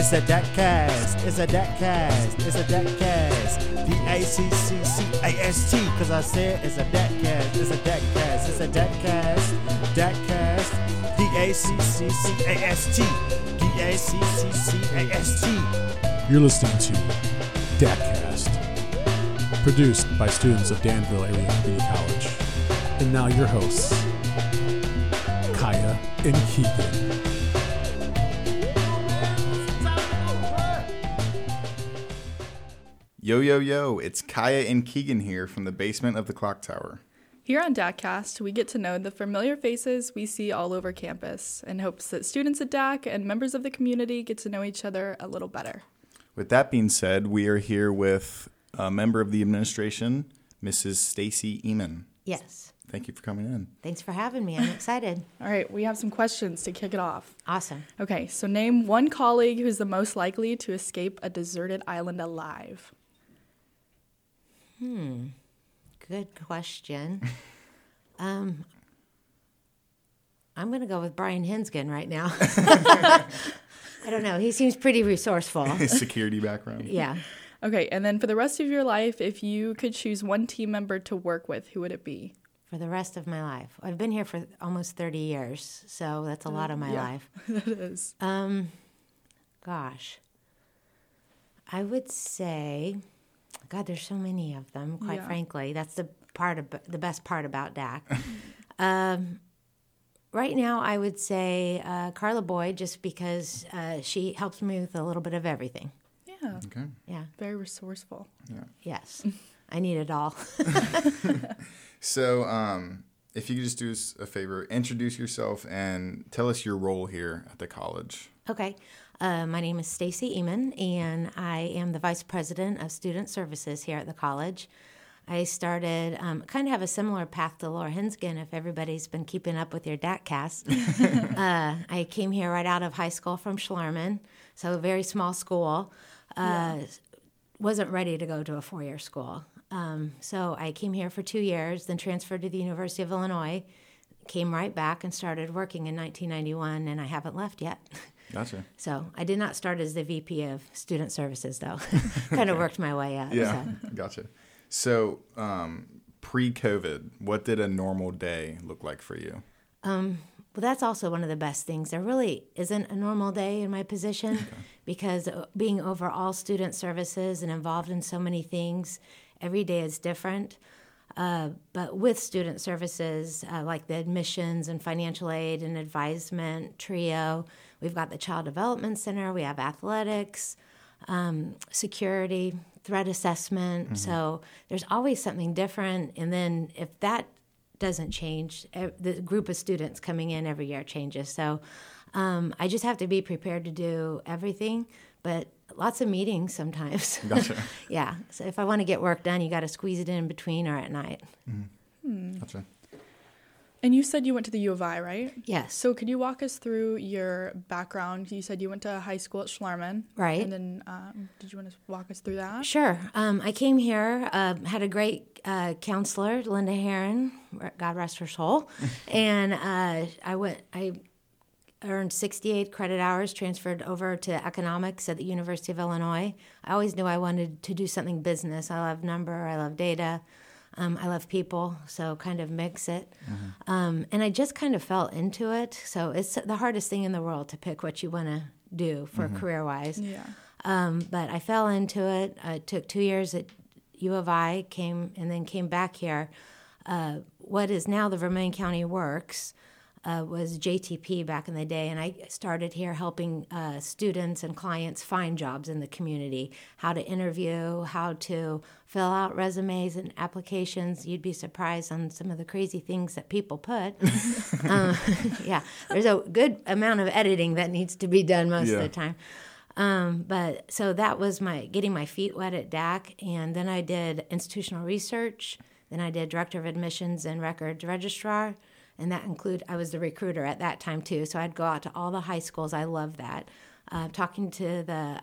It's a Dat Cast. It's a Dat Cast. It's a Dat Cast. DACCCAST. Cause I said it's a Dat Cast. It's a Dat Cast. It's a Dat Cast. Dat Cast. DACCCAST. DACCCAST. You're listening to Dat Cast, produced by students of Danville Area Community College. And now your hosts, Kaya and Keegan. Yo, yo, yo, it's Kaya and Keegan here from the basement of the clock tower. Here on DACcast, we get to know the familiar faces we see all over campus in hopes that students at DAC and members of the community get to know each other a little better. With that being said, we are here with a member of the administration, Mrs. Stacy Eamon. Yes. Thank you for coming in. Thanks for having me. I'm excited. All right, we have some questions to kick it off. Awesome. Okay, so name one colleague who's the most likely to escape a deserted island alive. Good question. I'm going to go with Brian Hensgen right now. I don't know. He seems pretty resourceful. His security background. Yeah. Okay, and then for the rest of your life, if you could choose one team member to work with, who would it be? For the rest of my life. I've been here for almost 30 years, so that's a lot of my life. That is. Gosh. I would say... God, there's so many of them, quite frankly. That's the best part about DAC. Right now, I would say Carla Boyd, just because she helps me with a little bit of everything. Yeah. Okay. Yeah. Very resourceful. Yeah. Yes. I need it all. So if you could just do us a favor, introduce yourself and tell us your role here at the college. Okay. My name is Stacy Eamon, and I am the Vice President of Student Services here at the college. I started, kind of have a similar path to Laura Hensgen, if everybody's been keeping up with your DACcast. I came here right out of high school from Schlarman, so a very small school. Wasn't ready to go to a four-year school. So I came here for 2 years, then transferred to the University of Illinois, came right back and started working in 1991, and I haven't left yet. Gotcha. So I did not start as the VP of Student Services, though. Kind of worked my way up. Yeah, so. Gotcha. So pre-COVID, what did a normal day look like for you? Well, that's also one of the best things. There really isn't a normal day in my position because being over all student services and involved in so many things, every day is different. But with student services, like the admissions and financial aid and advisement trio, we've got the Child Development Center, we have athletics, security, threat assessment. Mm-hmm. So there's always something different. And then if that doesn't change, the group of students coming in every year changes. So I just have to be prepared to do everything, but lots of meetings sometimes. Gotcha. Yeah. So if I want to get work done, you got to squeeze it in between or at night. Mm-hmm. Gotcha. And you said you went to the U of I, right? Yes. So could you walk us through your background? You said you went to high school at Schlarman. Right. And then did you want to walk us through that? Sure. I came here, had a great counselor, Linda Heron, God rest her soul. And I earned 68 credit hours, transferred over to economics at the University of Illinois. I always knew I wanted to do something business. I love number. I love data. I love people, so kind of mix it. Mm-hmm. And I just kind of fell into it. So it's the hardest thing in the world to pick what you want to do for mm-hmm. career-wise. Yeah. But I fell into it. I took 2 years at U of I, came back here. What is now the Vermillion County Works was JTP back in the day, and I started here helping students and clients find jobs in the community, how to interview, how to fill out resumes and applications. You'd be surprised on some of the crazy things that people put. Yeah, there's a good amount of editing that needs to be done most of the time. But so that was my getting my feet wet at DAC, and then I did institutional research, then I did Director of Admissions and Records Registrar. And that I was the recruiter at that time, too. So I'd go out to all the high schools. I love that. Talking to the,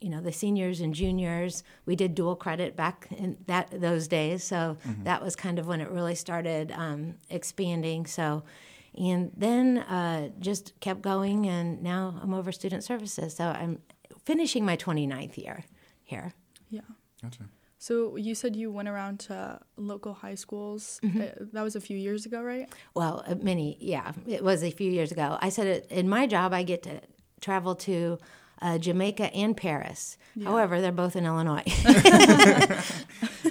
the seniors and juniors. We did dual credit back in those days. So mm-hmm. that was kind of when it really started expanding. So And then just kept going, and now I'm over student services. So I'm finishing my 29th year here. Yeah. Gotcha. So you said you went around to local high schools. Mm-hmm. That was a few years ago, right? Well, it was a few years ago. I said in my job I get to travel to Jamaica and Paris. Yeah. However, they're both in Illinois.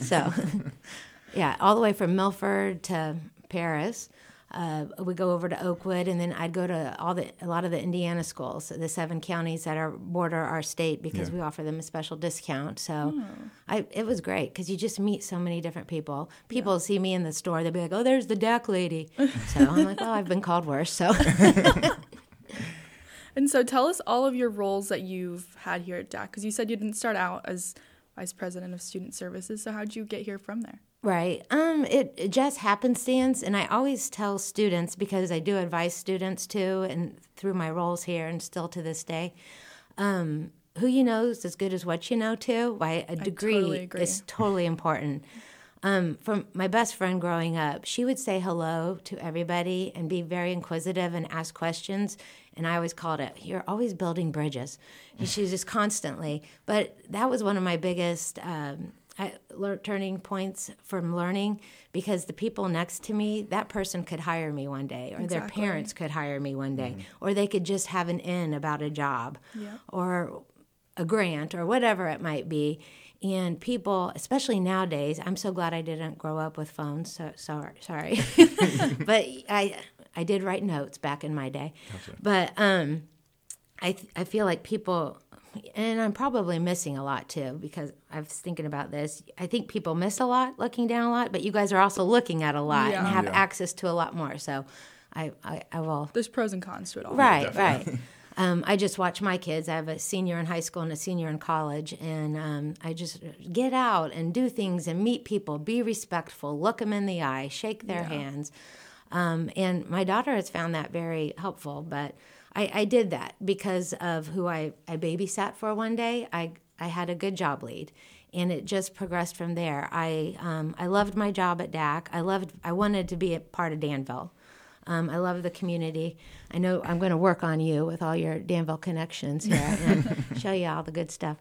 So, yeah, all the way from Milford to Paris. We go over to Oakwood, and then I'd go to a lot of the Indiana schools, the 7 counties that are border our state, because we offer them a special discount. So it was great because you just meet so many different people. People see me in the store, they'll be like, "Oh, there's the DAC lady." So I'm like, "Oh, I've been called worse." So. And so tell us all of your roles that you've had here at DAC, because you said you didn't start out as vice president of student services. So how did you get here from there? Right. It just happenstance, and I always tell students, because I do advise students too, and through my roles here and still to this day, who you know is as good as what you know too. Why a degree is totally important. From my best friend growing up, she would say hello to everybody and be very inquisitive and ask questions. And I always called it, "You're always building bridges." And she's just constantly. But that was one of my biggest turning points from learning, because the people next to me, that person could hire me one day, or their parents could hire me one day, or they could just have an in about a job or a grant or whatever it might be. And people, especially nowadays, I'm so glad I didn't grow up with phones. Sorry. But I did write notes back in my day. Gotcha. But I feel like people, and I'm probably missing a lot too, because I was thinking about this. I think people miss a lot, looking down a lot, but you guys are also looking at a lot and have access to a lot more. So I will. There's pros and cons to it all. Right, right. I just watch my kids. I have a senior in high school and a senior in college, and I just get out and do things and meet people, be respectful, look them in the eye, shake their hands. And my daughter has found that very helpful, but I did that because of who I babysat for one day. I had a good job lead, and it just progressed from there. I loved my job at DAC. I wanted to be a part of Danville. I love the community. I know I'm going to work on you with all your Danville connections here and show you all the good stuff.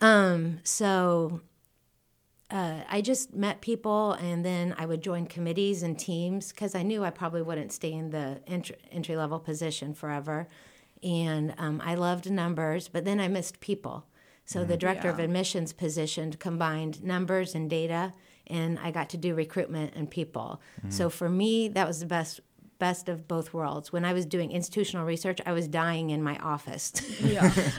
I just met people, and then I would join committees and teams because I knew I probably wouldn't stay in the entry-level position forever. And I loved numbers, but then I missed people. So the director of admissions position combined numbers and data, and I got to do recruitment and people. Mm-hmm. So for me, that was the best of both worlds. When I was doing institutional research, I was dying in my office.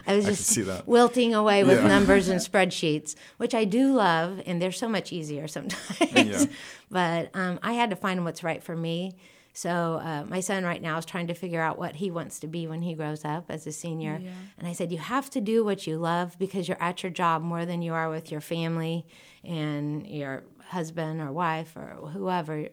I was just wilting away with numbers and spreadsheets, which I do love, and they're so much easier sometimes. But I had to find what's right for me. So my son right now is trying to figure out what he wants to be when he grows up as a senior. Yeah. And I said, you have to do what you love, because you're at your job more than you are with your family and your husband or wife or whoever.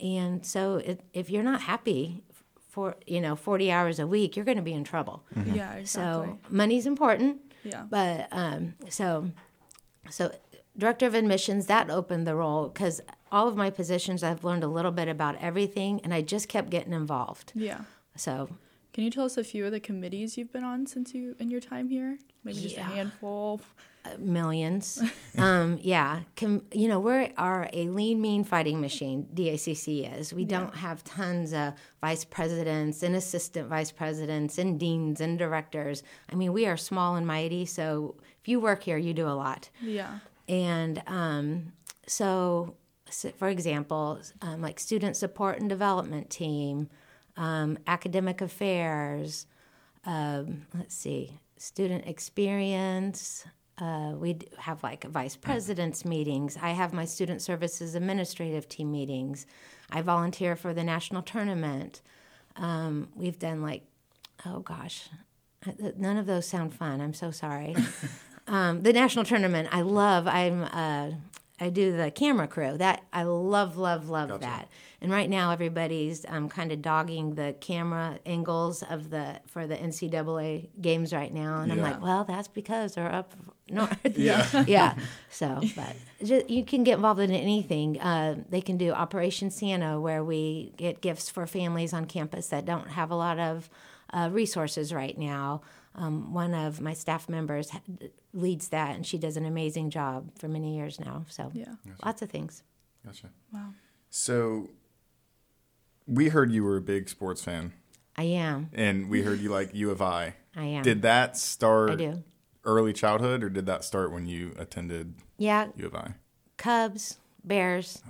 And so if you're not happy for 40 hours a week, you're going to be in trouble. Mm-hmm. Yeah, exactly. So money's important. Yeah. But so director of admissions, that opened the role, because all of my positions I've learned a little bit about everything, and I just kept getting involved. Yeah. So can you tell us a few of the committees you've been on since in your time here? Maybe just a handful. Millions. We are a lean, mean fighting machine, DACC is. We don't have tons of vice presidents and assistant vice presidents and deans and directors. I mean, we are small and mighty, so if you work here, you do a lot. Yeah. And so for example, like student support and development team, academic affairs, student experience. We have like vice president's meetings. I have my student services administrative team meetings. I volunteer for the national tournament. We've done none of those sound fun. I'm so sorry. The national tournament, I love. I do the camera crew. That I love gotcha. That. And right now everybody's kind of dogging the camera angles for the NCAA games right now. And I'm like, well, that's because they're up Yeah. So, but just, you can get involved in anything. They can do Operation Sienna, where we get gifts for families on campus that don't have a lot of resources right now. One of my staff members leads that, and she does an amazing job for many years now. So, lots of things. Gotcha. Wow. So, we heard you were a big sports fan. I am. And we heard you like U of I. I am. Did that start? I do. Early childhood, or did that start when you attended U of I? Cubs, Bears,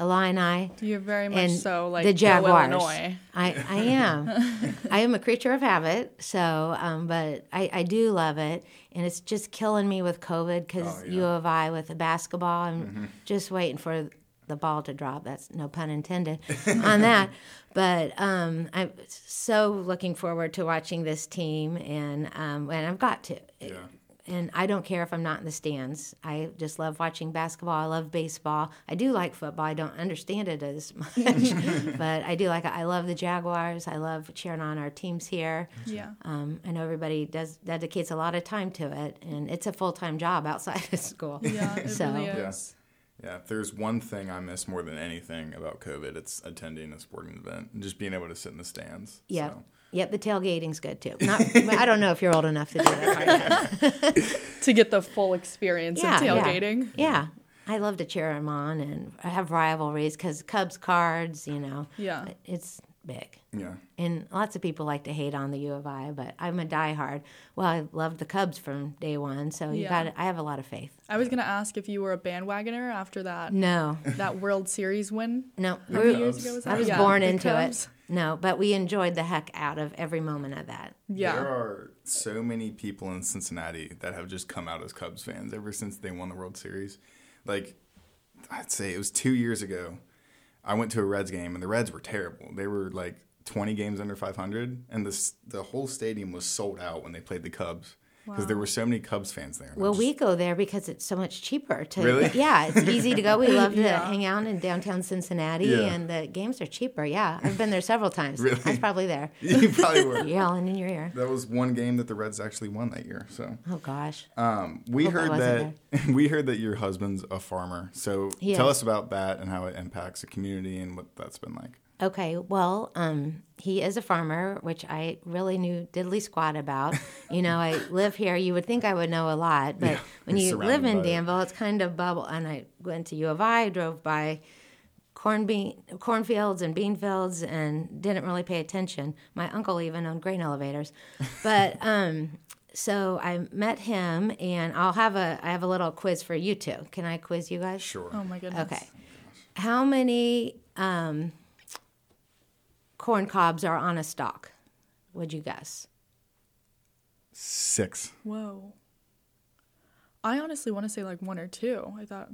Illini. You're very much so like the Jaguars. Illinois. I am. I am a creature of habit, so but I do love it, and it's just killing me with COVID because U of I with the basketball, I'm just waiting for the ball to drop. That's no pun intended on that. But I'm so looking forward to watching this team, and I've got to. Yeah. And I don't care if I'm not in the stands. I just love watching basketball. I love baseball. I do like football. I don't understand it as much, but I do like it. I love the Jaguars. I love cheering on our teams here. Yeah. I know everybody dedicates a lot of time to it, and it's a full-time job outside of school. Yeah, it really is. Yeah. Yeah, if there's one thing I miss more than anything about COVID, it's attending a sporting event and just being able to sit in the stands. Yeah, Yep, the tailgating's good, too. I don't know if you're old enough to do that. To get the full experience of tailgating. Yeah, I love to cheer them on and have rivalries because Cubs cards, you know. Yeah. It's big. Yeah. And lots of people like to hate on the U of I, but I'm a diehard. Well, I loved the Cubs from day one, so I have a lot of faith. I was going to ask if you were a bandwagoner after that. No. That World Series win? No. How many years ago was that? I was born into Cubs. It. No, but we enjoyed the heck out of every moment of that. Yeah. There are so many people in Cincinnati that have just come out as Cubs fans ever since they won the World Series. Like, I'd say it was 2 years ago. I went to a Reds game, and the Reds were terrible. They were like 20 games under 500, and the whole stadium was sold out when they played the Cubs because there were so many Cubs fans there. Well, we go there because it's so much cheaper. Really? Yeah, it's easy to go. We love to hang out in downtown Cincinnati, and the games are cheaper. Yeah, I've been there several times. Really? I was probably there. You probably were. Yelling in your ear. That was one game that the Reds actually won that year. So. Oh, gosh. We heard that your husband's a farmer. So tell us about that and how it impacts the community and what that's been like. Okay, well, he is a farmer, which I really knew diddly squat about. You know, I live here. You would think I would know a lot, but when you live in Danville, it's kind of bubble. And I went to U of I, drove by cornfields and bean fields, and didn't really pay attention. My uncle even owned grain elevators, but so I met him, and I have a little quiz for you two. Can I quiz you guys? Sure. Oh my goodness. Okay, how many? Corn cobs are on a stalk. Would you guess? 6. Whoa. I honestly want to say like 1 or 2. I thought.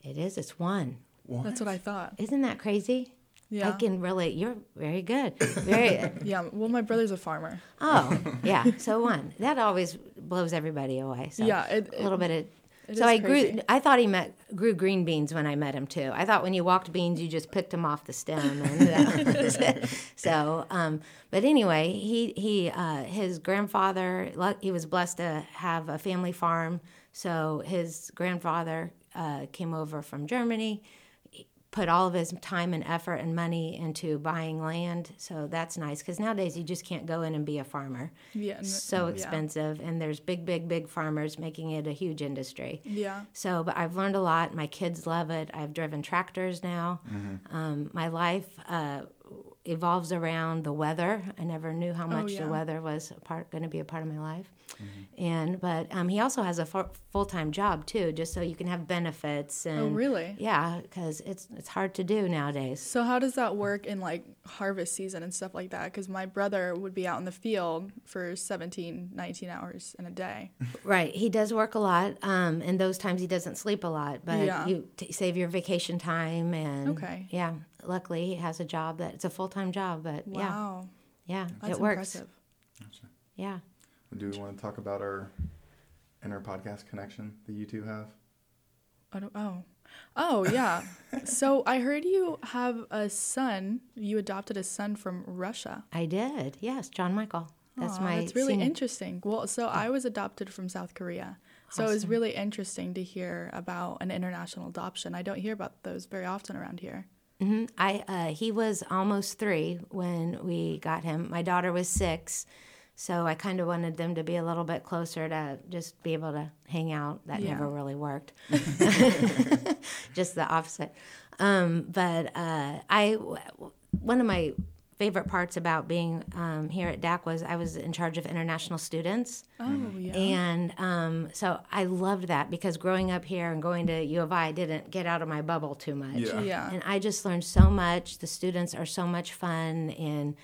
It is. It's 1. What? That's what I thought. Isn't that crazy? Yeah. I can really. You're very good. Very. Yeah. Well, my brother's a farmer. Oh, yeah. So 1. That always blows everybody away. So yeah. A little bit of. So I crazy. I thought he grew green beans when I met him, too. I thought when you walked beans, you just picked them off the stem. And that was it. So, but anyway, his grandfather, he was blessed to have a family farm. So his grandfather came over from Germany, put all of his time and effort and money into buying land. So that's nice because nowadays you just can't go in and be a farmer. Yeah. So expensive. Yeah. And there's big, big, big farmers making it a huge industry. Yeah. So but I've learned a lot. My kids love it. I've driven tractors now. Mm-hmm. My life evolves around the weather. I never knew how much the weather was going to be a part of my life. Mm-hmm. But he also has a full-time job too, just so you can have benefits. And, oh, really? Yeah, because it's hard to do nowadays. So how does that work in like harvest season and stuff like that? Because my brother would be out in the field for 17, 19 hours in a day. Right. He does work a lot, and those times he doesn't sleep a lot. But you save your vacation time, and luckily he has a job that it's a full-time job. But it works. Impressive. Gotcha. Yeah. Do we want to talk about our inner podcast connection that you two have? Yeah. So I heard you have a son. You adopted a son from Russia. I did. Yes, John Michael. That's really interesting. Well, so I was adopted from South Korea. So it was really interesting to hear about an international adoption. I don't hear about those very often around here. Mm-hmm. He was almost 3 when we got him. My daughter was 6, so I kind of wanted them to be a little bit closer to just be able to hang out. That never really worked. Just the opposite. One of my favorite parts about being here at DAC was I was in charge of international students. Oh, yeah. And so I loved that because growing up here and going to U of I didn't get out of my bubble too much. Yeah. And I just learned so much. The students are so much fun, and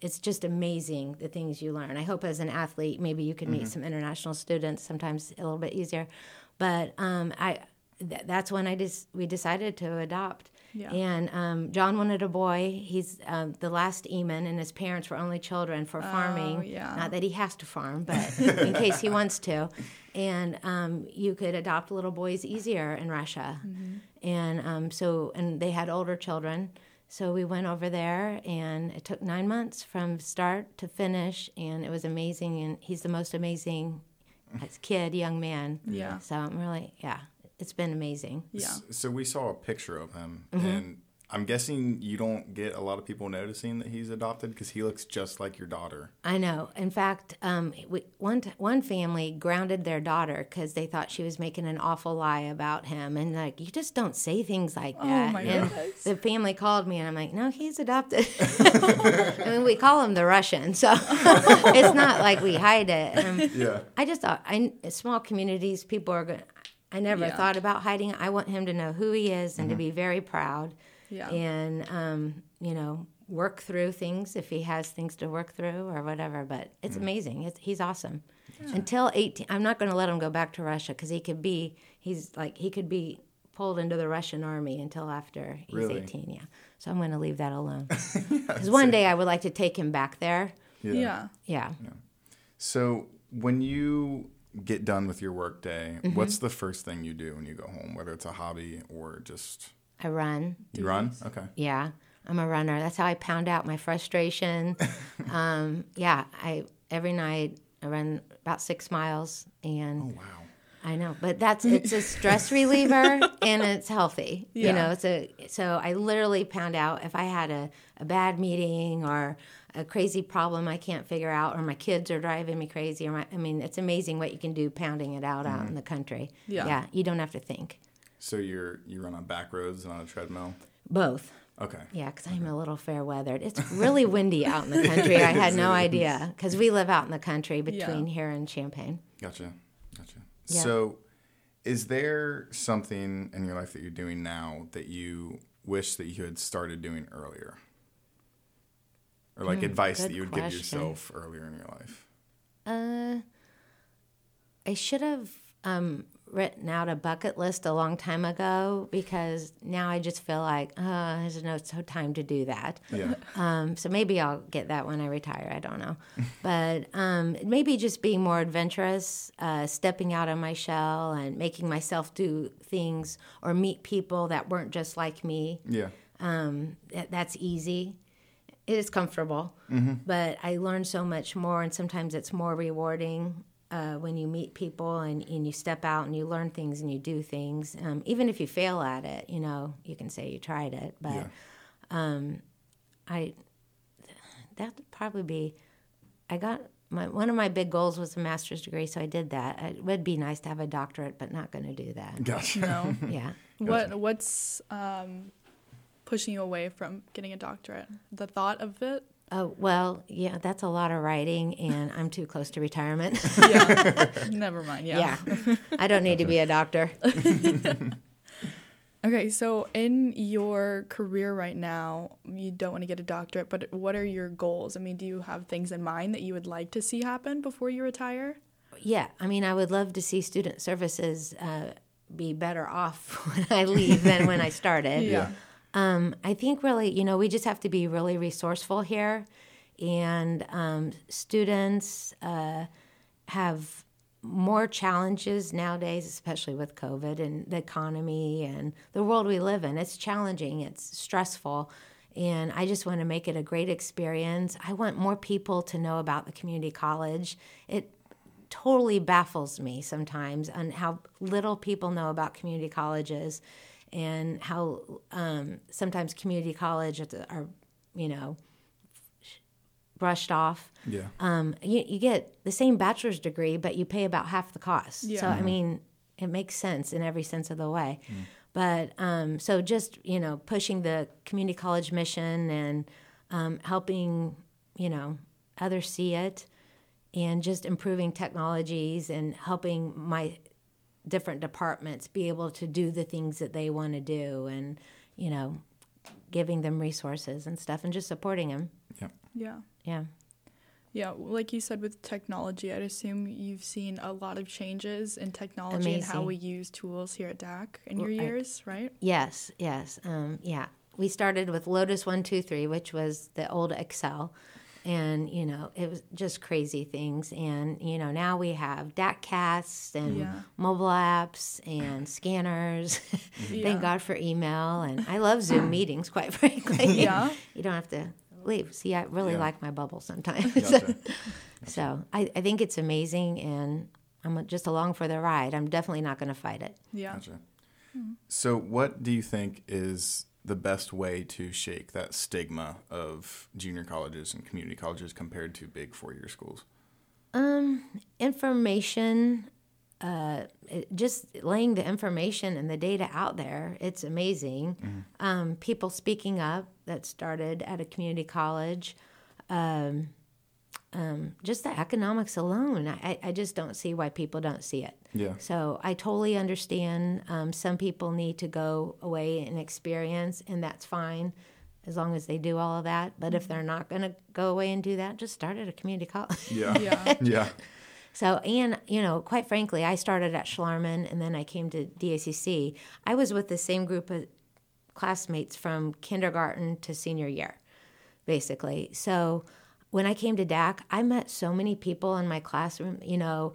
it's just amazing the things you learn. I hope as an athlete maybe you can meet some international students, sometimes a little bit easier. But that's when we decided to adopt. Yeah. And John wanted a boy. He's the last Eamon, and his parents were only children for farming. Not that he has to farm, but in case he wants to. And you could adopt little boys easier in Russia. Mm-hmm. And so they had older children. So we went over there, and it took 9 months from start to finish, and it was amazing. And he's the most amazing young man. Yeah. So I'm really, it's been amazing. Yeah. So we saw a picture of him, and I'm guessing you don't get a lot of people noticing that he's adopted because he looks just like your daughter. I know. In fact, one family grounded their daughter because they thought she was making an awful lie about him, and like, you just don't say things like that. Oh my goodness. The family called me, and I'm like, no, he's adopted. I mean, we call him the Russian, so it's not like we hide it. I just thought, small communities, people are going. I never thought about hiding. I want him to know who he is and to be very proud and, work through things if he has things to work through or whatever. But it's amazing. He's awesome. Yeah. Until 18, I'm not going to let him go back to Russia because he could be pulled into the Russian army until after he's 18. Yeah. So I'm going to leave that alone. Because one day I would like to take him back there. Yeah. So when you get done with your work day, what's the first thing you do when you go home, whether it's a hobby or just... I run. You run? Okay. Yeah, I'm a runner. That's how I pound out my frustration. Every night I run about 6 miles. And oh, wow. I know, but it's a stress reliever and it's healthy. Yeah. So I literally pound out if I had a bad meeting or a crazy problem I can't figure out, or my kids are driving me crazy. It's amazing what you can do pounding it out in the country. Yeah, you don't have to think. So you run on back roads and on a treadmill? Both. Okay. Yeah, because I'm a little fair-weathered. It's really windy out in the country. I had no idea because we live out in the country between here and Champaign. Gotcha. Yeah. So is there something in your life that you're doing now that you wish that you had started doing earlier? Or like advice that you would give yourself earlier in your life? I should have written out a bucket list a long time ago because now I just feel like, there's no time to do that. Yeah. So maybe I'll get that when I retire. I don't know. But maybe just being more adventurous, stepping out of my shell and making myself do things or meet people that weren't just like me. Yeah. That's easy. It is comfortable, but I learn so much more, and sometimes it's more rewarding when you meet people and you step out and you learn things and you do things. Even if you fail at it, you can say you tried it. But one of my big goals was a master's degree, so I did that. It would be nice to have a doctorate, but not going to do that. Gotcha. No. Yeah. Gotcha. What's pushing you away from getting a doctorate? The thought of it? Oh, well, yeah, that's a lot of writing, and I'm too close to retirement. Never mind, yeah. I don't need to be a doctor. Okay, so in your career right now, you don't want to get a doctorate, but what are your goals? I mean, do you have things in mind that you would like to see happen before you retire? Yeah, I would love to see student services be better off when I leave than when I started. Yeah. I think really, we just have to be really resourceful here, and students have more challenges nowadays, especially with COVID and the economy and the world we live in. It's challenging. It's stressful. And I just want to make it a great experience. I want more people to know about the community college. It totally baffles me sometimes on how little people know about community colleges and how sometimes community colleges are, you know, brushed off. Yeah. You get the same bachelor's degree, but you pay about half the cost. Yeah. So, I mean, it makes sense in every sense of the way. Mm. But so just, you know, pushing the community college mission and helping, you know, others see it, and just improving technologies and helping my different departments be able to do the things that they want to do, and, you know, giving them resources and stuff and just supporting them. Yeah. Yeah. Yeah. Yeah, like you said with technology, I'd assume you've seen a lot of changes in technology and how we use tools here at DAC in your years, right? Yes, yes. Yeah. We started with Lotus 123, which was the old Excel. And, you know, it was just crazy things. And, you know, now we have DACcasts and mobile apps and scanners. Thank God for email. And I love Zoom meetings, quite frankly. Yeah. You don't have to leave. See, I really like my bubble sometimes. Yeah, okay. So I think it's amazing, and I'm just along for the ride. I'm definitely not going to fight it. Yeah. Gotcha. Mm-hmm. So what do you think is the best way to shake that stigma of junior colleges and community colleges compared to big four-year schools? Information, just laying the information and the data out there. It's amazing. Mm-hmm. People speaking up that started at a community college. Just the economics alone. I just don't see why people don't see it. Yeah. So I totally understand some people need to go away and experience, and that's fine as long as they do all of that. But if they're not going to go away and do that, just start at a community college. Yeah. Yeah. Yeah. So, and, you know, quite frankly, I started at Schlarman, and then I came to DACC. I was with the same group of classmates from kindergarten to senior year, basically. So when I came to DAC, I met so many people in my classroom, you know.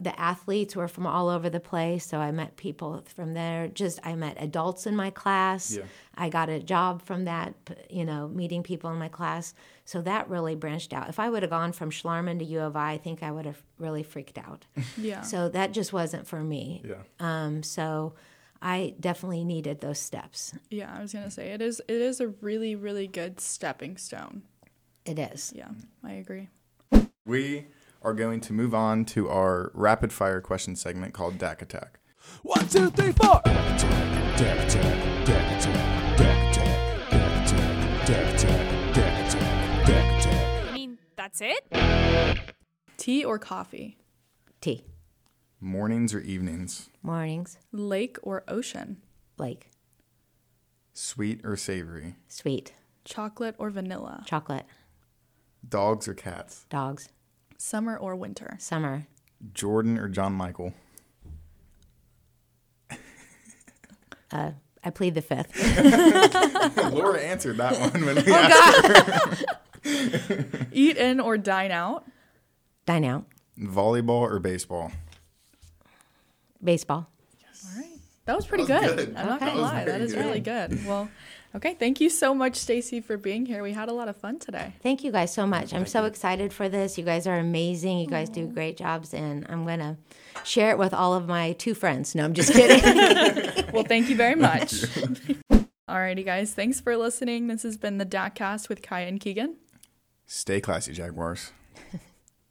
The athletes were from all over the place, so I met people from there. Just I met adults in my class. Yeah. I got a job from that, you know, meeting people in my class. So that really branched out. If I would have gone from Schlarman to U of I think I would have really freaked out. Yeah. So that just wasn't for me. Yeah. So I definitely needed those steps. Yeah, I was going to say, it is a really, really good stepping stone. It is. Yeah, I agree. We are going to move on to our rapid fire question segment called DAC Attack. 1, 2, 3, 4. DAC Attack, DAC Attack, DAC Attack, DAC Attack, DAC Attack, DAC Attack, DAC Attack. I mean, that's it? Tea or coffee? Tea. Mornings or evenings? Mornings. Lake or ocean? Lake. Sweet or savory? Sweet. Chocolate or vanilla? Chocolate. Dogs or cats? Dogs. Summer or winter? Summer. Jordan or John Michael? I plead the fifth. Laura answered that one when we asked her. Eat in or dine out? Dine out. Volleyball or baseball? Baseball. Yes. All right. That was pretty good. I'm not going to lie. That is really good. Well, okay, thank you so much, Stacy, for being here. We had a lot of fun today. Thank you guys so much. I'm so excited for this. You guys are amazing. You guys do great jobs, and I'm going to share it with all of my 2 friends. No, I'm just kidding. Well, thank you very much. Alrighty, guys. Thanks for listening. This has been the DACcast with Kaya and Keegan. Stay classy, Jaguars.